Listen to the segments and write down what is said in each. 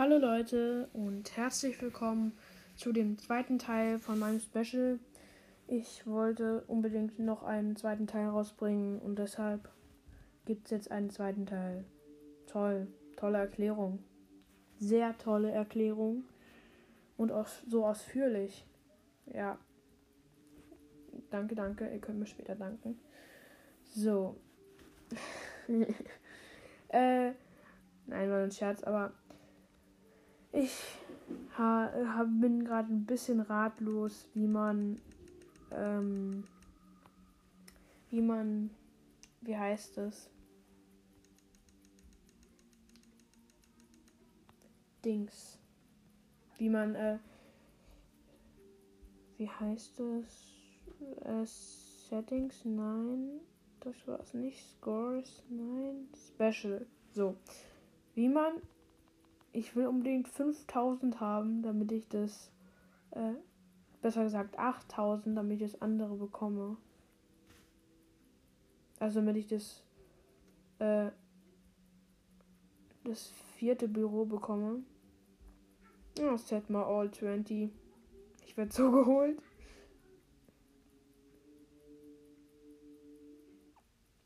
Hallo Leute und herzlich willkommen zu dem zweiten Teil von meinem Special. Ich wollte unbedingt noch einen zweiten Teil rausbringen und deshalb gibt es jetzt einen zweiten Teil. Toll, tolle Erklärung. Sehr tolle Erklärung und auch so ausführlich. Ja, danke, ihr könnt mir später danken. So, nein, war ein Scherz, aber ich bin gerade ein bisschen ratlos, wie heißt es? Wie heißt es? Settings? Nein, das war's nicht. Scores? Nein. Special. So, ich will unbedingt 5000 haben, damit ich das, besser gesagt 8000, damit ich das andere bekomme. Also damit ich das, das vierte Büro bekomme. Ja, set mal all 20. Ich werde so geholt.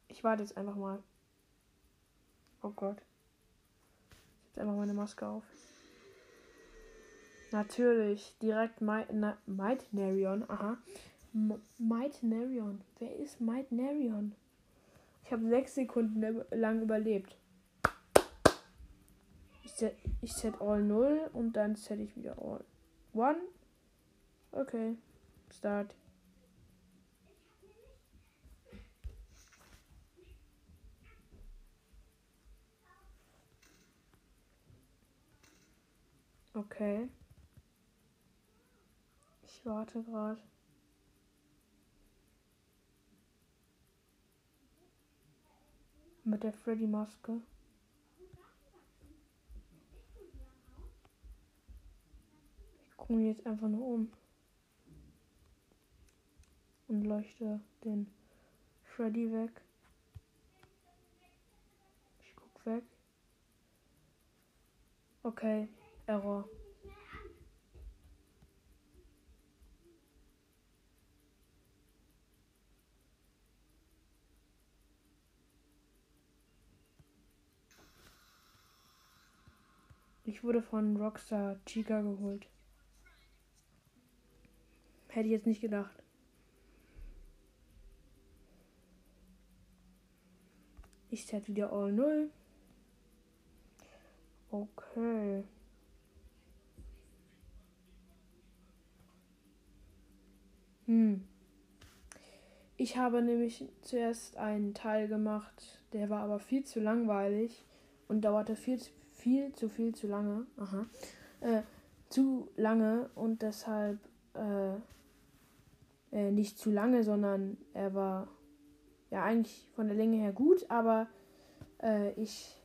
Ich warte jetzt einfach mal. Oh Gott. Einfach meine Maske auf. Natürlich, direkt Nightmarionne. Aha. Nightmarionne. Wer ist Nightmarionne? Ich habe 6 Sekunden lang überlebt. Ich set all 0 und dann set ich wieder all 1. Okay. Start. Okay. Ich warte gerade. Mit der Freddy-Maske. Ich gucke mich jetzt einfach nur um. Und leuchte den Freddy weg. Ich guck weg. Okay. Error. Ich wurde von Rockstar Chica geholt. Hätte ich jetzt nicht gedacht. Ich set wieder all 0. Okay. Ich habe nämlich zuerst einen Teil gemacht, der war aber viel zu langweilig und dauerte viel zu lange. Aha. Zu lange und deshalb nicht zu lange, sondern er war ja eigentlich von der Länge her gut, aber ich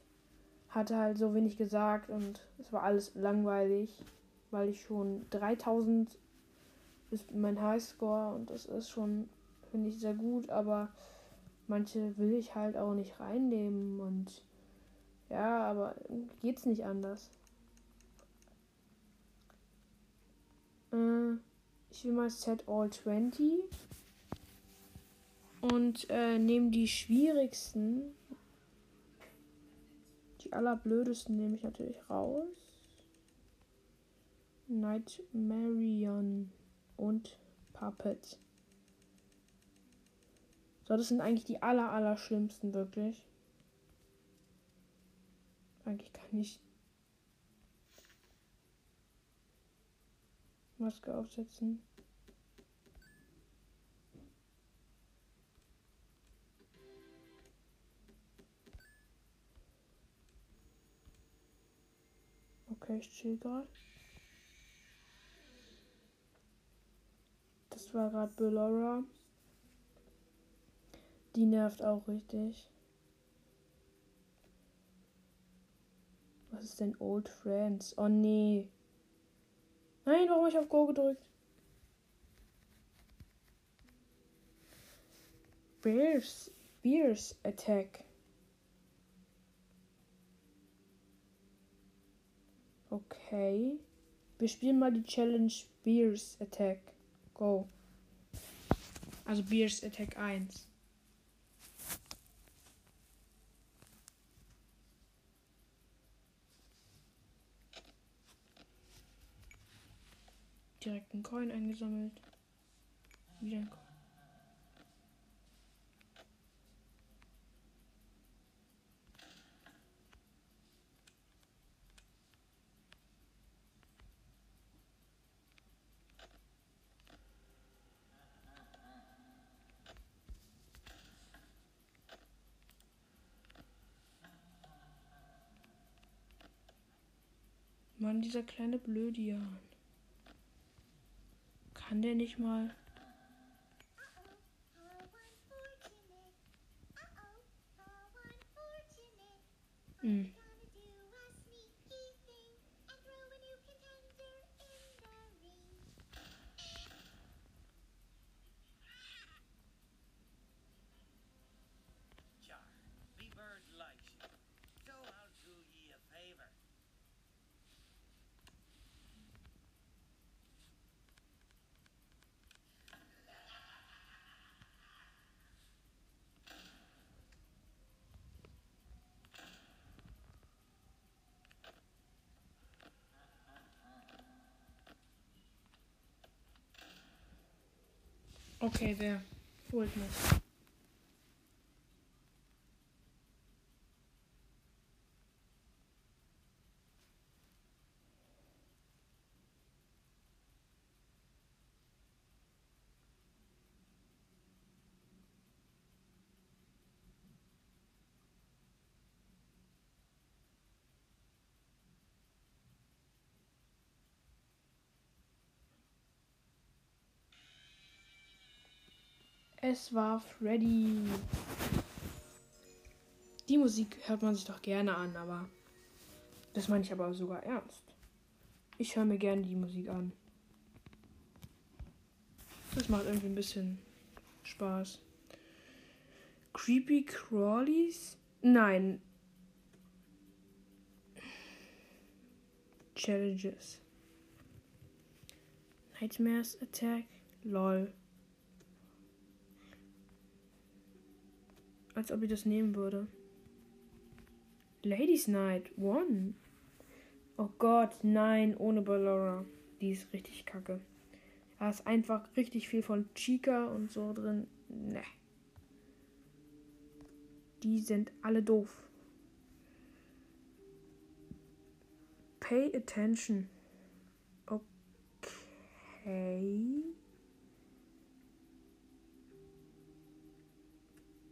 hatte halt so wenig gesagt und es war alles langweilig, weil ich schon 3000 ist mein Highscore und das ist schon, finde ich, sehr gut, aber manche will ich halt auch nicht reinnehmen und ja, aber geht's nicht anders. Ich will mal set all 20 und nehme die schwierigsten, die allerblödesten nehme ich natürlich raus. Nightmarionne und Puppets. So, das sind eigentlich die aller schlimmsten, wirklich. Eigentlich kann ich Maske aufsetzen. Okay, ich chill gerade. Das war gerade Ballora. Die nervt auch richtig. Was ist denn Old Friends? Oh nee. Nein, warum habe ich auf Go gedrückt? Bears Attack. Okay. Wir spielen mal die Challenge Beers Attack. Go. Also Beers Attack 1. Direkt einen Coin eingesammelt. Wieder ein Coin. Mann, dieser kleine Blödian. Kann der nicht mal... Hm. Okay, wer holt mich? Es war Freddy. Die Musik hört man sich doch gerne an, aber das meine ich aber sogar ernst. Ich höre mir gerne die Musik an. Das macht irgendwie ein bisschen Spaß. Creepy Crawlies? Nein. Challenges. Nightmares Attack. Lol. Als ob ich das nehmen würde. Ladies Night 1. Oh Gott, nein, ohne Ballora. Die ist richtig kacke. Da ist einfach richtig viel von Chica und so drin. Ne. Die sind alle doof. Pay attention. Okay.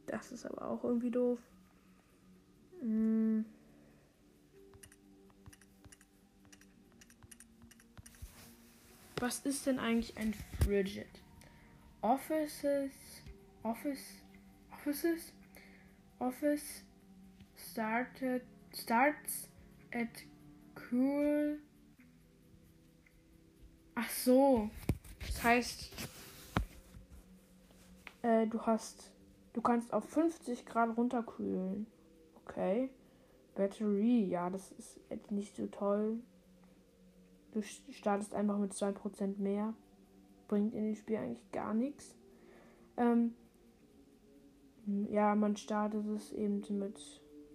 Das ist aber auch irgendwie doof. Was ist denn eigentlich ein Frigid? Office starts at cool. Ach so. Das heißt, du kannst auf 50 Grad runterkühlen. Okay. Batterie. Ja, das ist nicht so toll. Du startest einfach mit 2% mehr. Bringt in dem Spiel eigentlich gar nichts. Ja, man startet es eben mit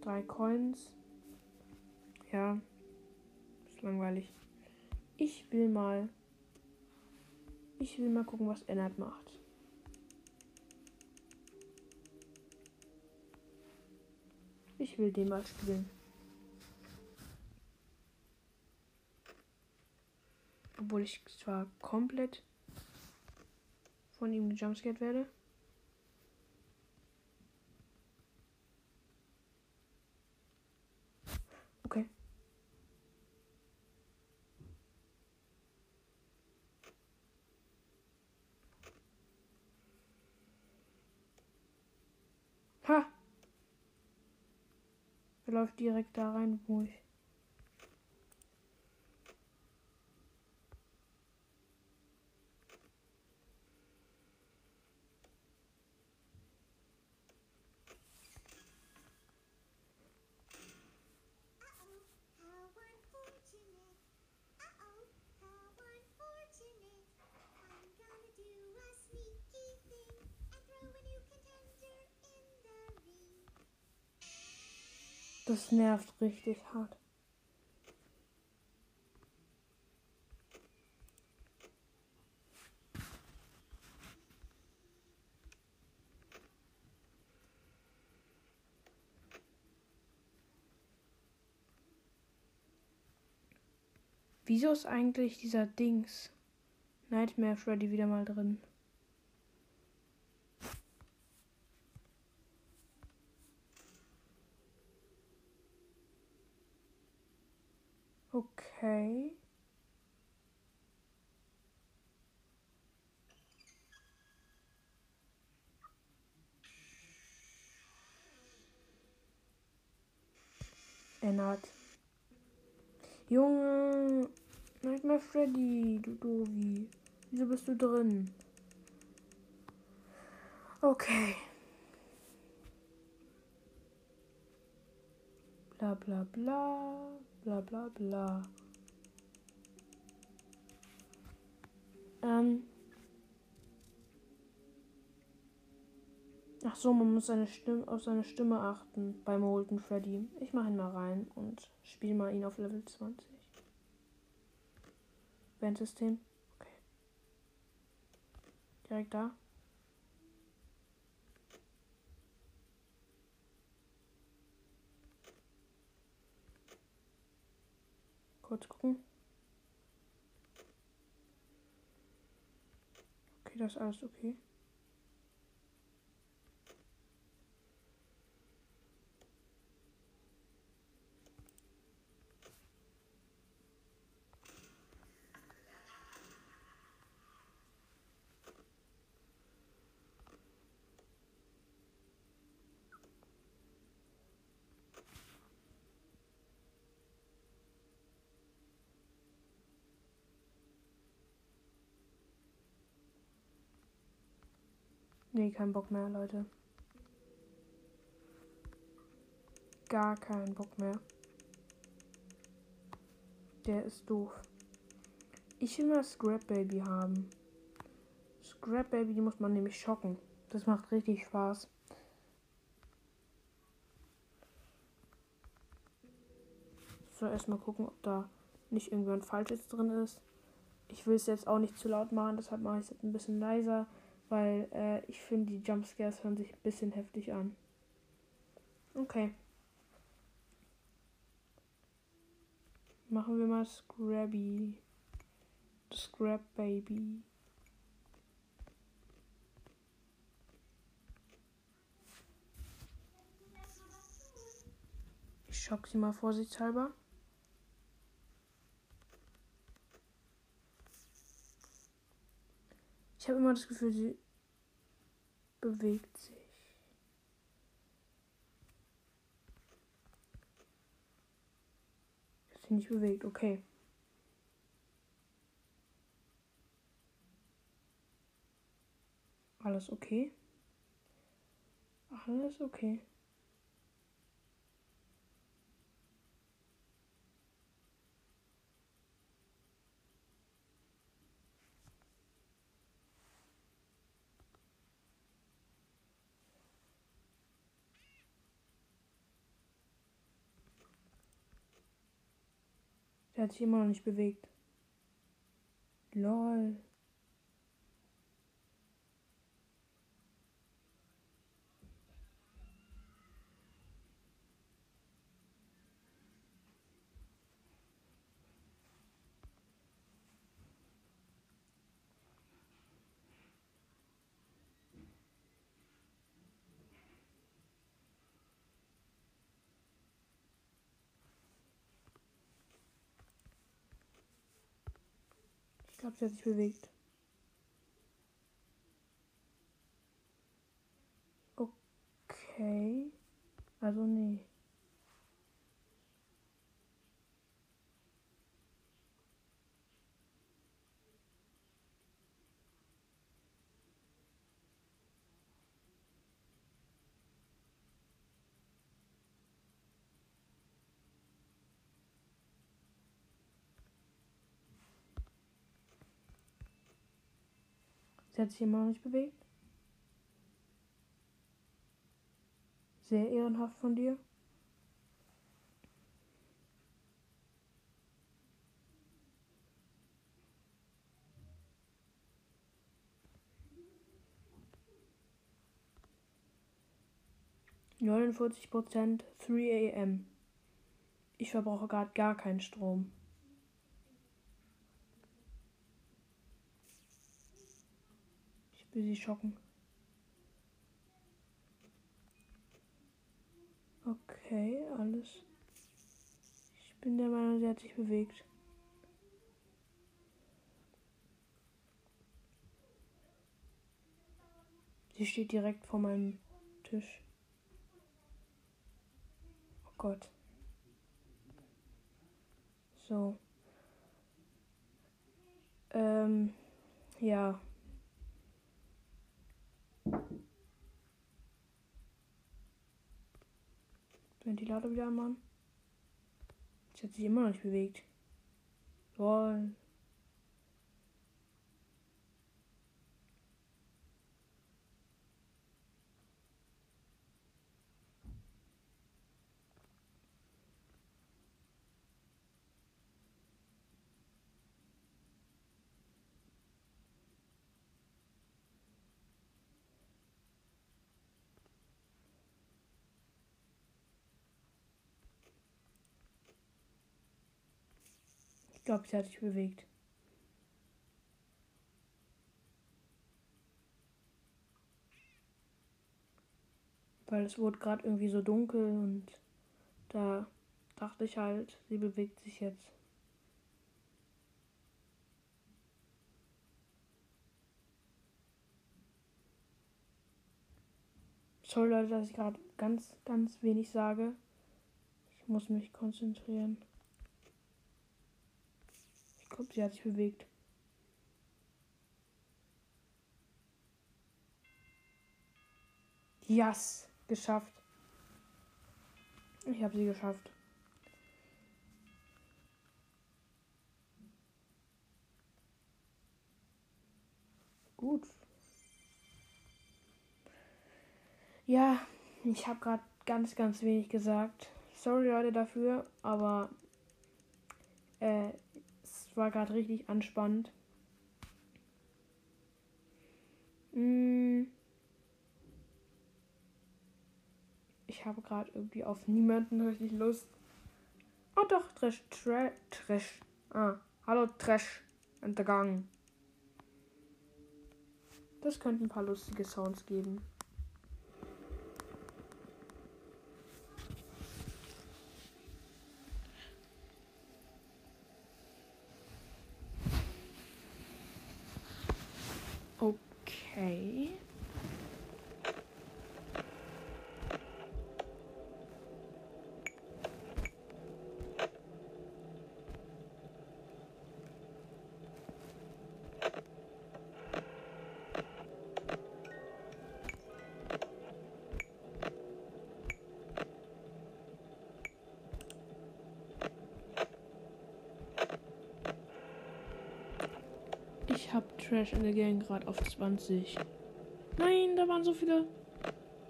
3 Coins. Ja. Ist langweilig. Ich will mal gucken, was Ennard macht. Ich will den mal spielen. Obwohl ich zwar komplett von ihm gejumpscared werde. Okay. Ha! Läuft direkt da rein, wo ich. Das nervt richtig hart. Wieso ist eigentlich dieser Dings Nightmare Freddy wieder mal drin? Okay. Ennard. Junge, Nightmare Freddy, du Dovi. Wieso bist du drin? Okay. Bla bla bla, bla bla bla. Ach so, man muss auf seine Stimme achten beim Molten Freddy. Ich mache ihn mal rein und spiele mal ihn auf Level 20. Bandsystem. Okay. Direkt da. Kurz gucken. Okay, das ist alles okay. Nee, kein Bock mehr, Leute. Gar keinen Bock mehr. Der ist doof. Ich will mal Scrap Baby haben. Scrap Baby, die muss man nämlich schocken. Das macht richtig Spaß. So, erstmal gucken, ob da nicht irgendwann Falsches drin ist. Ich will es jetzt auch nicht zu laut machen, deshalb mache ich es jetzt ein bisschen leiser. Weil ich finde, die Jumpscares hören sich ein bisschen heftig an. Okay. Machen wir mal Scrap Baby. Ich schock sie mal vorsichtshalber. Ich habe immer das Gefühl, sie bewegt sich. Dass sie nicht bewegt, okay. Alles okay? Alles okay. Der hat sich immer noch nicht bewegt. Lol. Ich glaube, sie hat sich bewegt. Okay. Also, nee. Sie hat sich immer noch nicht bewegt. Sehr ehrenhaft von dir. 49% 3 am. Ich verbrauche gerade gar keinen Strom. Ich will sie schocken. Okay, alles. Ich bin der Meinung, sie hat sich bewegt. Sie steht direkt vor meinem Tisch. Oh Gott. So. Ja. Ventilator wieder anmachen. Sie hat sich immer noch nicht bewegt. Lol. Ich glaube, sie hat sich bewegt. Weil es wurde gerade irgendwie so dunkel und da dachte ich halt, sie bewegt sich jetzt. Sorry Leute, dass ich gerade ganz wenig sage. Ich muss mich konzentrieren. Guck, sie hat sich bewegt. Yes! Geschafft. Ich habe sie geschafft. Gut. Ja, ich habe gerade ganz wenig gesagt. Sorry Leute dafür, aber war gerade richtig anspannend. Ich habe gerade irgendwie auf niemanden richtig Lust. Oh doch, Trash. Ah, hallo Trash and the Gang. Das könnten ein paar lustige Sounds geben. Okay. Ich hab Trash and the Gang gerade auf 20. Nein, da waren so viele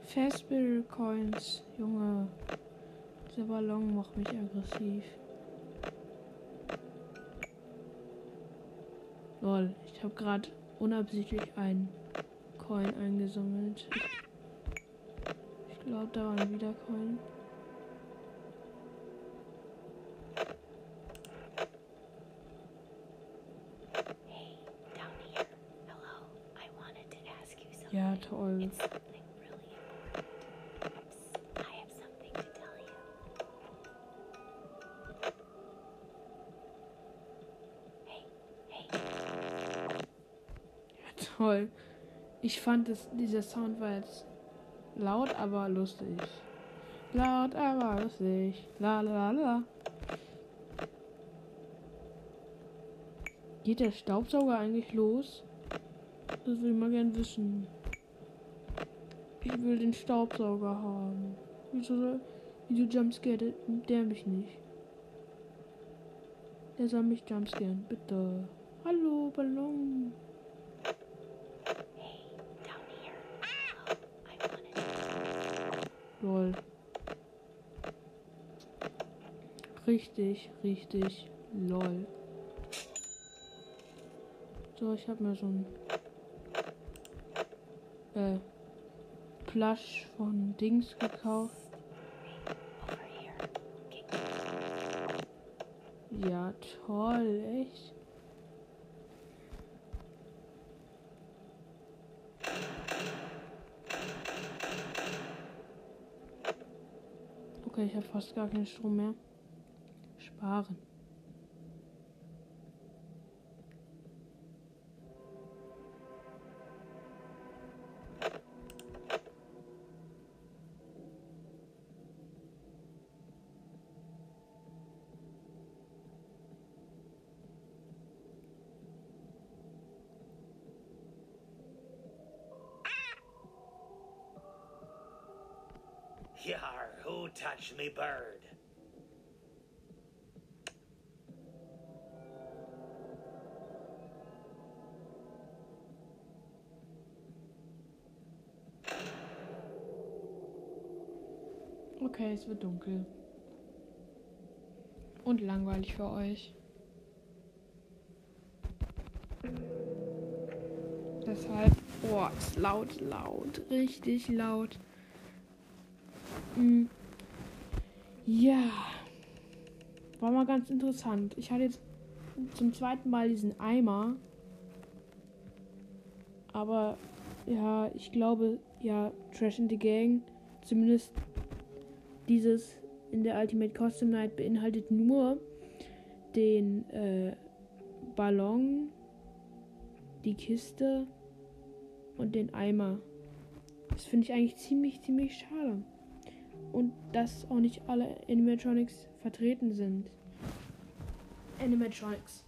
Fastbill Coins. Junge, dieser Ballon macht mich aggressiv. Lol, ich habe gerade unabsichtlich einen Coin eingesammelt. Ich glaube, da waren wieder Coins. Ja, toll. Ja, toll. Ich fand, dieser Sound war jetzt laut, aber lustig. Laut, aber lustig. La la la. Geht der Staubsauger eigentlich los? Das will ich mal gern wissen. Ich will den Staubsauger haben. Wieso jumpscaret der mich nicht? Der soll mich jumpscaren, bitte. Hallo, Ballon. Hey, down here. Ah. Oh, lol. Richtig lol. So, ich hab mir so ein Plush von Dings gekauft. Ja, toll, echt. Okay, ich habe fast gar keinen Strom mehr. Sparen. Yar, who touched me bird? Okay, es wird dunkel. Und langweilig für euch. Deshalb, boah, ist laut, laut, richtig laut. Ja, war mal ganz interessant. Ich hatte jetzt zum zweiten Mal diesen Eimer. Aber ja, ich glaube, ja, Trash and the Gang, zumindest dieses in der Ultimate Custom Night, beinhaltet nur den Ballon, die Kiste und den Eimer. Das finde ich eigentlich ziemlich schade. Und dass auch nicht alle Animatronics vertreten sind. Animatronics.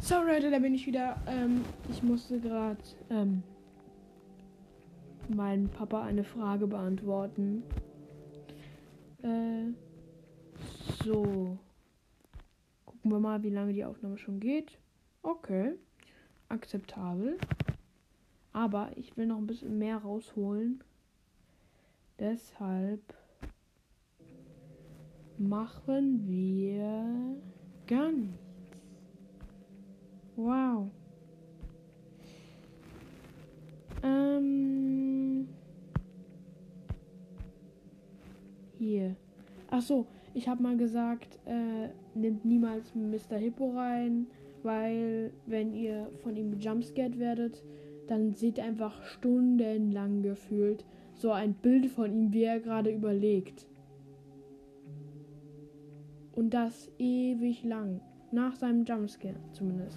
Sorry Leute, da bin ich wieder. Ich musste gerade meinem Papa eine Frage beantworten. So. Gucken wir mal, wie lange die Aufnahme schon geht. Okay. Akzeptabel. Aber ich will noch ein bisschen mehr rausholen. Deshalb machen wir gar nichts. Wow. Hier. Ach so, ich habe mal gesagt, nehmt niemals Mr. Hippo rein, weil wenn ihr von ihm jumpscared werdet, dann seht ihr einfach stundenlang gefühlt so ein Bild von ihm, wie er gerade überlegt. Und das ewig lang. Nach seinem Jumpscare zumindest.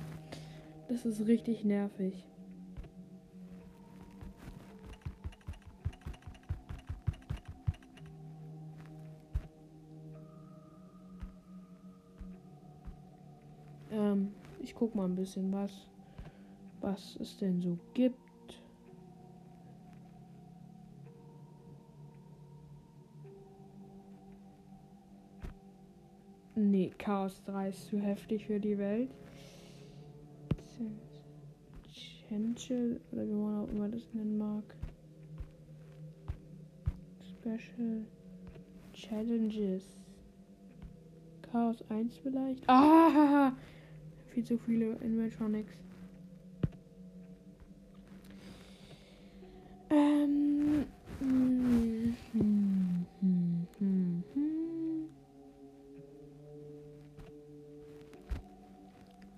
Das ist richtig nervig. Ich guck mal ein bisschen, was es denn so gibt. Nee, Chaos 3 ist zu heftig für die Welt. Chanchel, oder wie man auch immer das nennen mag. Special Challenges. Chaos 1 vielleicht? Ah! Viel zu viele Animatronics.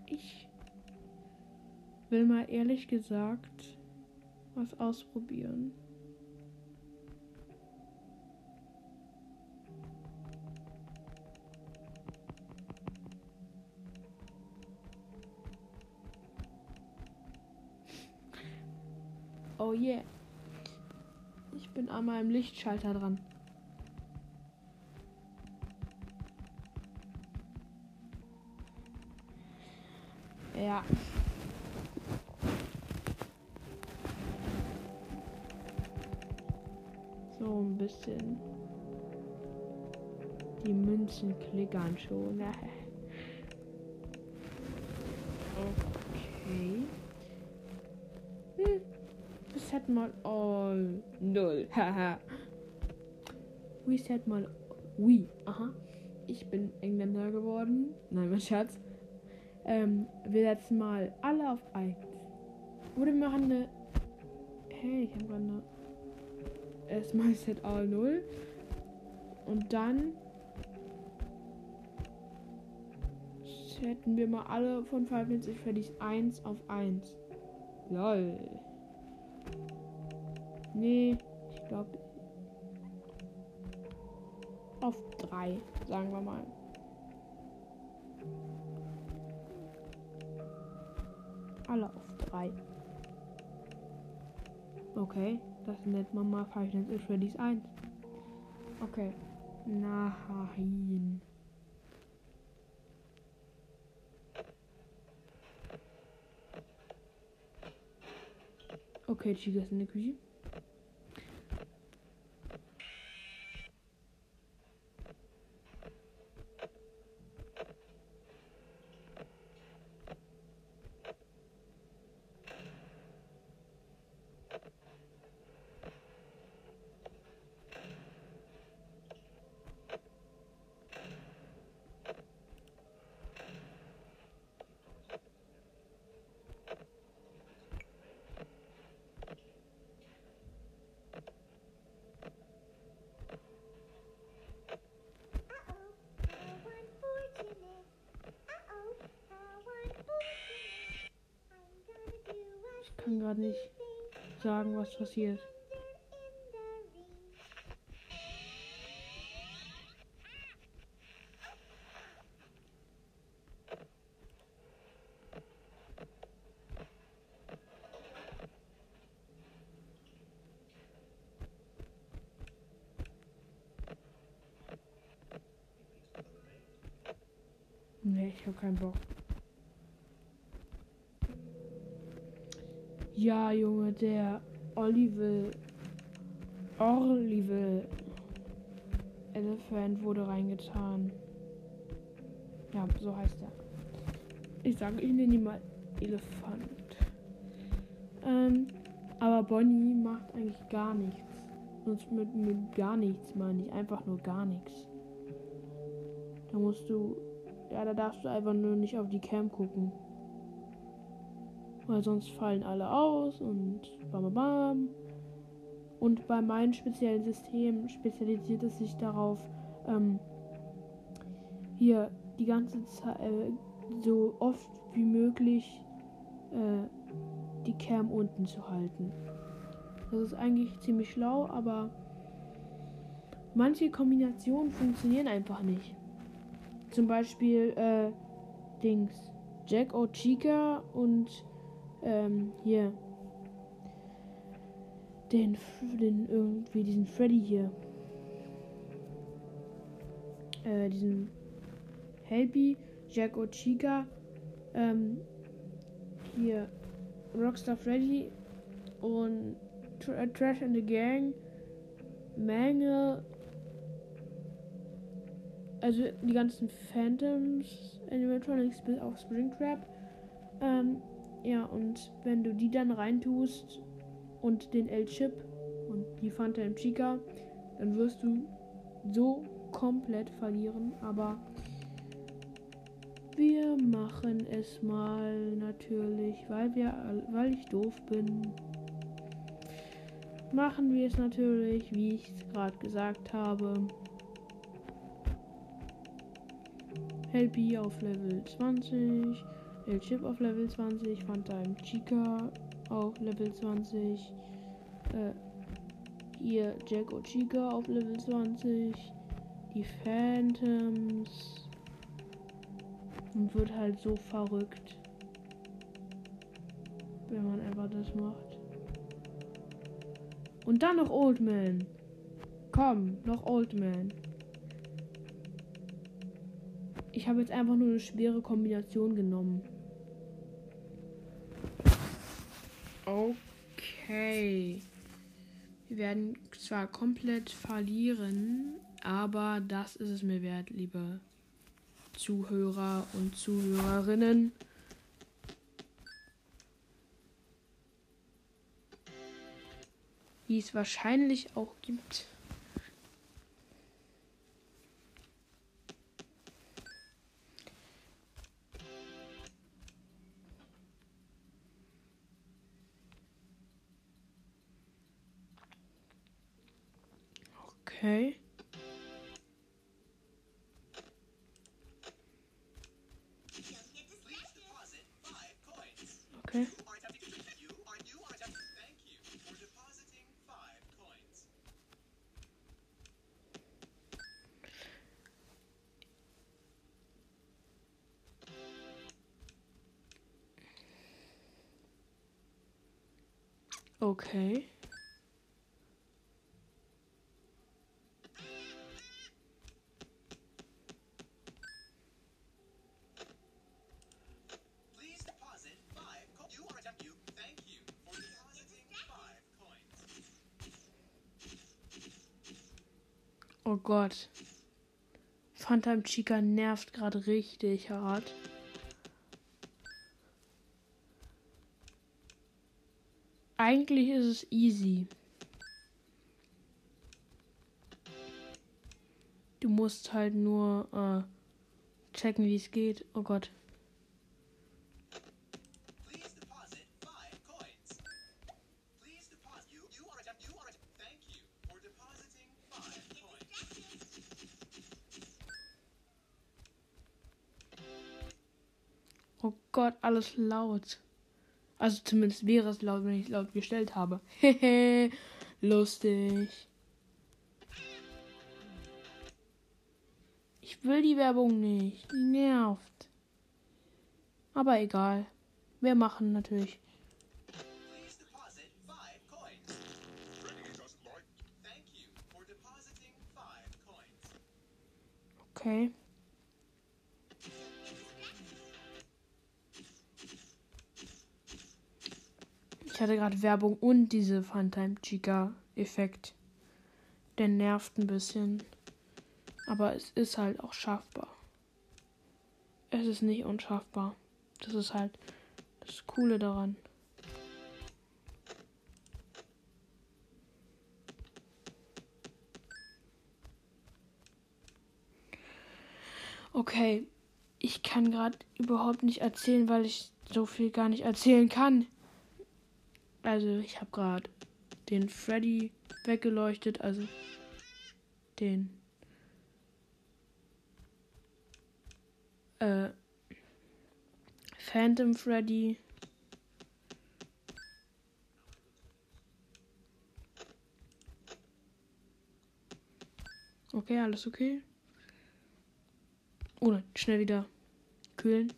Ich will mal ehrlich gesagt was ausprobieren. Oh yeah. Ich bin an meinem Lichtschalter dran. Ja. So ein bisschen. Die Münzen klickern schon. Okay. Reset mal all. Null. Haha. Reset mal. Oui. Aha. Ich bin Engländer geworden. Nein, mein Scherz. Wir setzen mal alle auf Icons. Oder wir machen eine. Hey, ich habe gerade eine. Erstmal Set all 0. Und dann setten wir mal alle von Five Nights at Freddy's 1 auf 1. Lol. Nee, ich glaube auf 3, sagen wir mal. Alle auf 3. Okay, das nennt man mal Five Nights at Freddy's 1. Okay. Nein. Okay, Chica ist in der Küche. Ich kann gerade nicht sagen, was passiert. Nee, ich habe keinen Bock. Ja, Junge, der Oliver Elephant wurde reingetan. Ja, so heißt er. Ich sage, ich nenne ihn mal Elefant. Aber Bonnie macht eigentlich gar nichts. Und mit gar nichts meine ich. Einfach nur gar nichts. Da musst du. Ja, da darfst du einfach nur nicht auf die Cam gucken. Weil sonst fallen alle aus und bam bam. Und bei meinem speziellen System spezialisiert es sich darauf, hier die ganze Zeit so oft wie möglich die Cam unten zu halten. Das ist eigentlich ziemlich schlau, aber manche Kombinationen funktionieren einfach nicht. Zum Beispiel Jack O'Chica und hier. Diesen Freddy hier. Diesen Helpy, Jack O'Chica, hier Rockstar Freddy und Trash and the Gang, Mangel, also die ganzen Phantoms, Animatronics bis auf Springtrap, ja, und wenn du die dann reintust und den El Chip und die Phantom Chica, dann wirst du so komplett verlieren. Aber wir machen es mal natürlich, weil ich doof bin. Machen wir es natürlich, wie ich es gerade gesagt habe. Helpy auf Level 20. El Chip auf Level 20, Phantom Chica auf Level 20, hier Jack O'Chica auf Level 20, die Phantoms, und wird halt so verrückt, wenn man einfach das macht. Und dann noch Old Man. Komm, noch Old Man. Ich habe jetzt einfach nur eine schwere Kombination genommen. Okay. Wir werden zwar komplett verlieren, aber das ist es mir wert, liebe Zuhörer und Zuhörerinnen. die es wahrscheinlich auch gibt. Okay. Okay. Okay. Oh Gott. Phantom Chica nervt gerade richtig hart. Eigentlich ist es easy. Du musst halt nur checken, wie es geht. Oh Gott. Oh Gott, alles laut. Also zumindest wäre es laut, wenn ich es laut gestellt habe. Hehe, lustig. Ich will die Werbung nicht. Die nervt. Aber egal. Wir machen natürlich. Okay. Ich hatte gerade Werbung und diese Phantom Chica-Effekt. Der nervt ein bisschen. Aber es ist halt auch schaffbar. Es ist nicht unschaffbar. Das ist halt das Coole daran. Okay, ich kann gerade überhaupt nicht erzählen, weil ich so viel gar nicht erzählen kann. Also, ich habe gerade den Freddy weggeleuchtet, also den Phantom Freddy. Okay, alles okay. Oh nein, schnell wieder kühlen.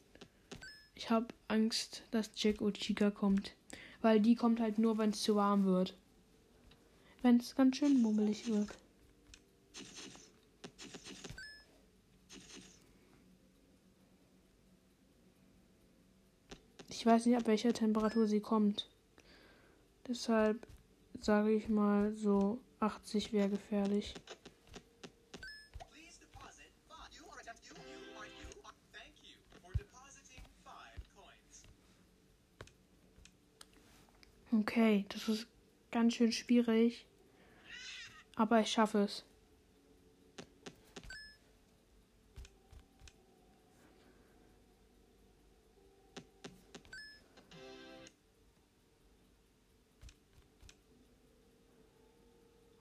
Ich habe Angst, dass Jack O'Chica kommt. Weil die kommt halt nur, wenn es zu warm wird. Wenn es ganz schön mummelig wird. Ich weiß nicht, ab welcher Temperatur sie kommt. Deshalb sage ich mal, so 80 wäre gefährlich. Okay, das ist ganz schön schwierig, aber ich schaffe es.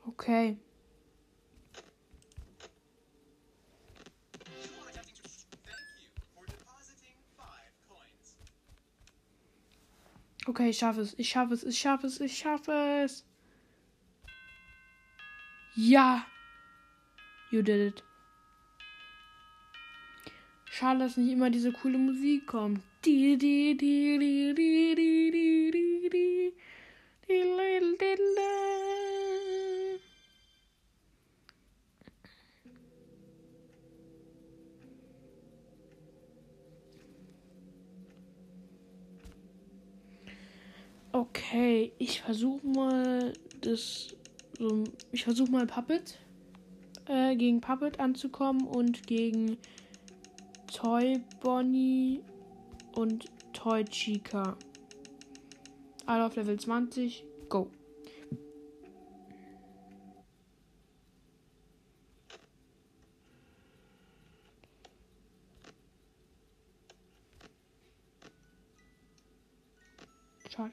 Okay. Okay, ich schaffe es, ich schaffe es, ich schaffe es, ich schaffe es. Ja. You did it. Schade, dass nicht immer diese coole Musik kommt. Okay, ich versuche mal das. So, ich versuche mal Puppet. Gegen Puppet anzukommen und gegen Toy Bonnie und Toy Chica. Alle auf Level 20. Go. Schade.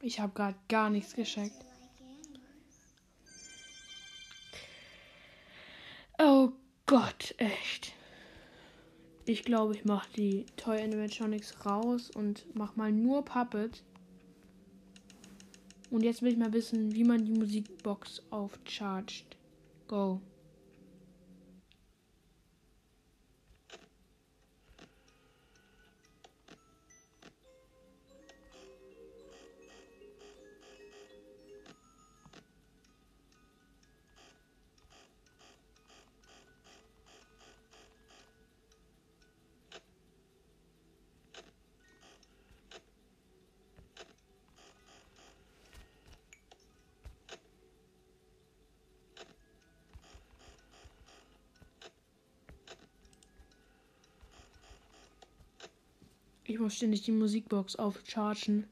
Ich habe gerade gar nichts geschenkt. Oh Gott, echt. Ich glaube, ich mache die Toy Animatronics raus und mache mal nur Puppet. Und jetzt will ich mal wissen, wie man die Musikbox aufchargt. Go. Ich muss ständig die Musikbox aufchargen.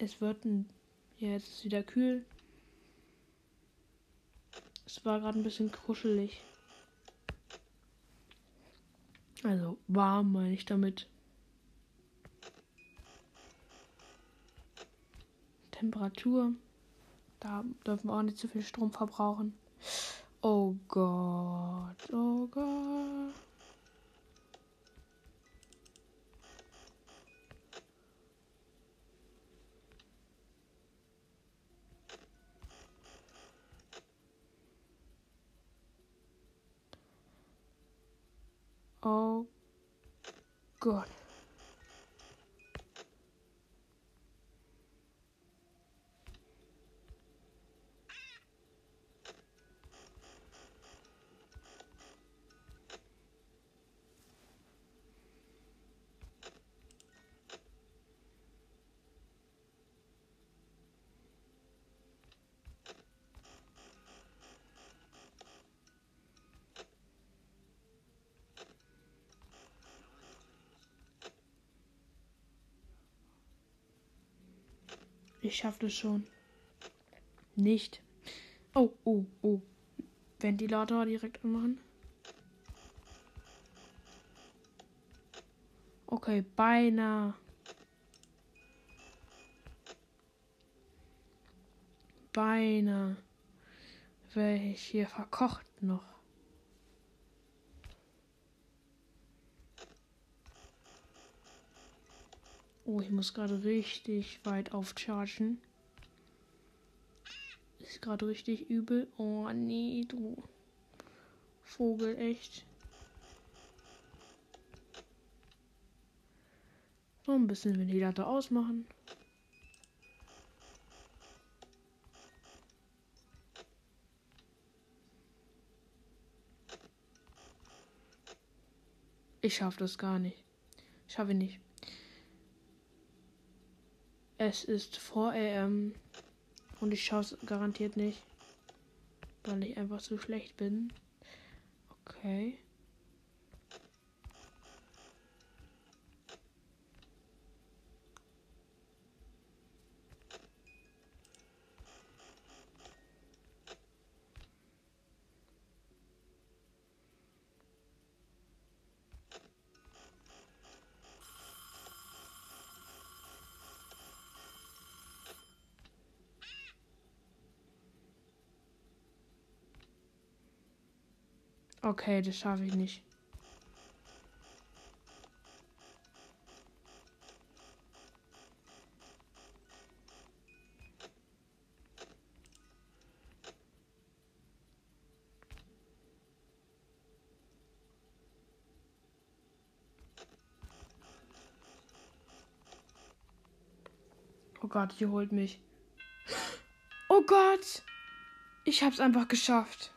Es wird ein... Ja, jetzt ist es wieder kühl. Es war gerade ein bisschen kuschelig. Also warm meine ich damit. Temperatur. Da dürfen wir auch nicht zu viel Strom verbrauchen. Oh Gott. Oh Gott. Oh Gott. Ich schaffe das schon. Nicht. Oh, oh, oh. Ventilator direkt anmachen. Okay, beinahe. Beinahe. Wäre ich hier verkocht noch. Oh, ich muss gerade richtig weit aufchargen. Ist gerade richtig übel. Oh, nee, du Vogel, echt. So ein bisschen Ventilator ausmachen. Ich schaffe das gar nicht. Ich schaffe nicht. Es ist 4 am und ich schaue es garantiert nicht, weil ich einfach zu schlecht bin. Okay. Okay, das schaffe ich nicht. Oh Gott, ihr holt mich. Oh Gott! Ich hab's einfach geschafft.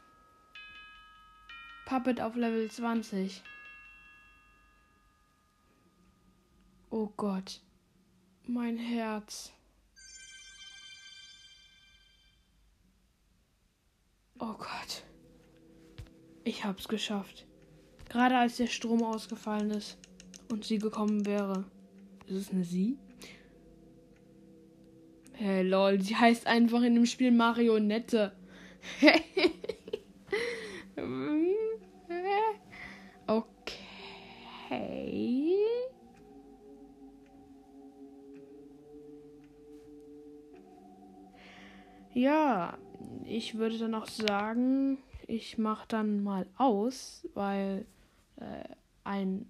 Puppet auf Level 20. Oh Gott. Mein Herz. Oh Gott. Ich hab's geschafft. Gerade als der Strom ausgefallen ist und sie gekommen wäre. Ist es eine sie? Hey lol, sie heißt einfach in dem Spiel Marionette. Okay. Ja, ich würde dann auch sagen, ich mache dann mal aus, weil ein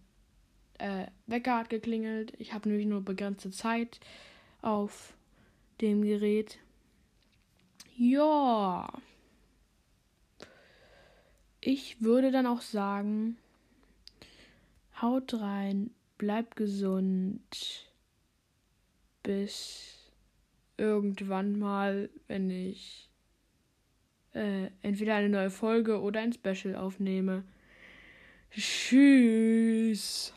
Wecker hat geklingelt. Ich habe nämlich nur begrenzte Zeit auf dem Gerät. Ja. Ich würde dann auch sagen, haut rein, bleibt gesund, bis irgendwann mal, wenn ich entweder eine neue Folge oder ein Special aufnehme. Tschüss.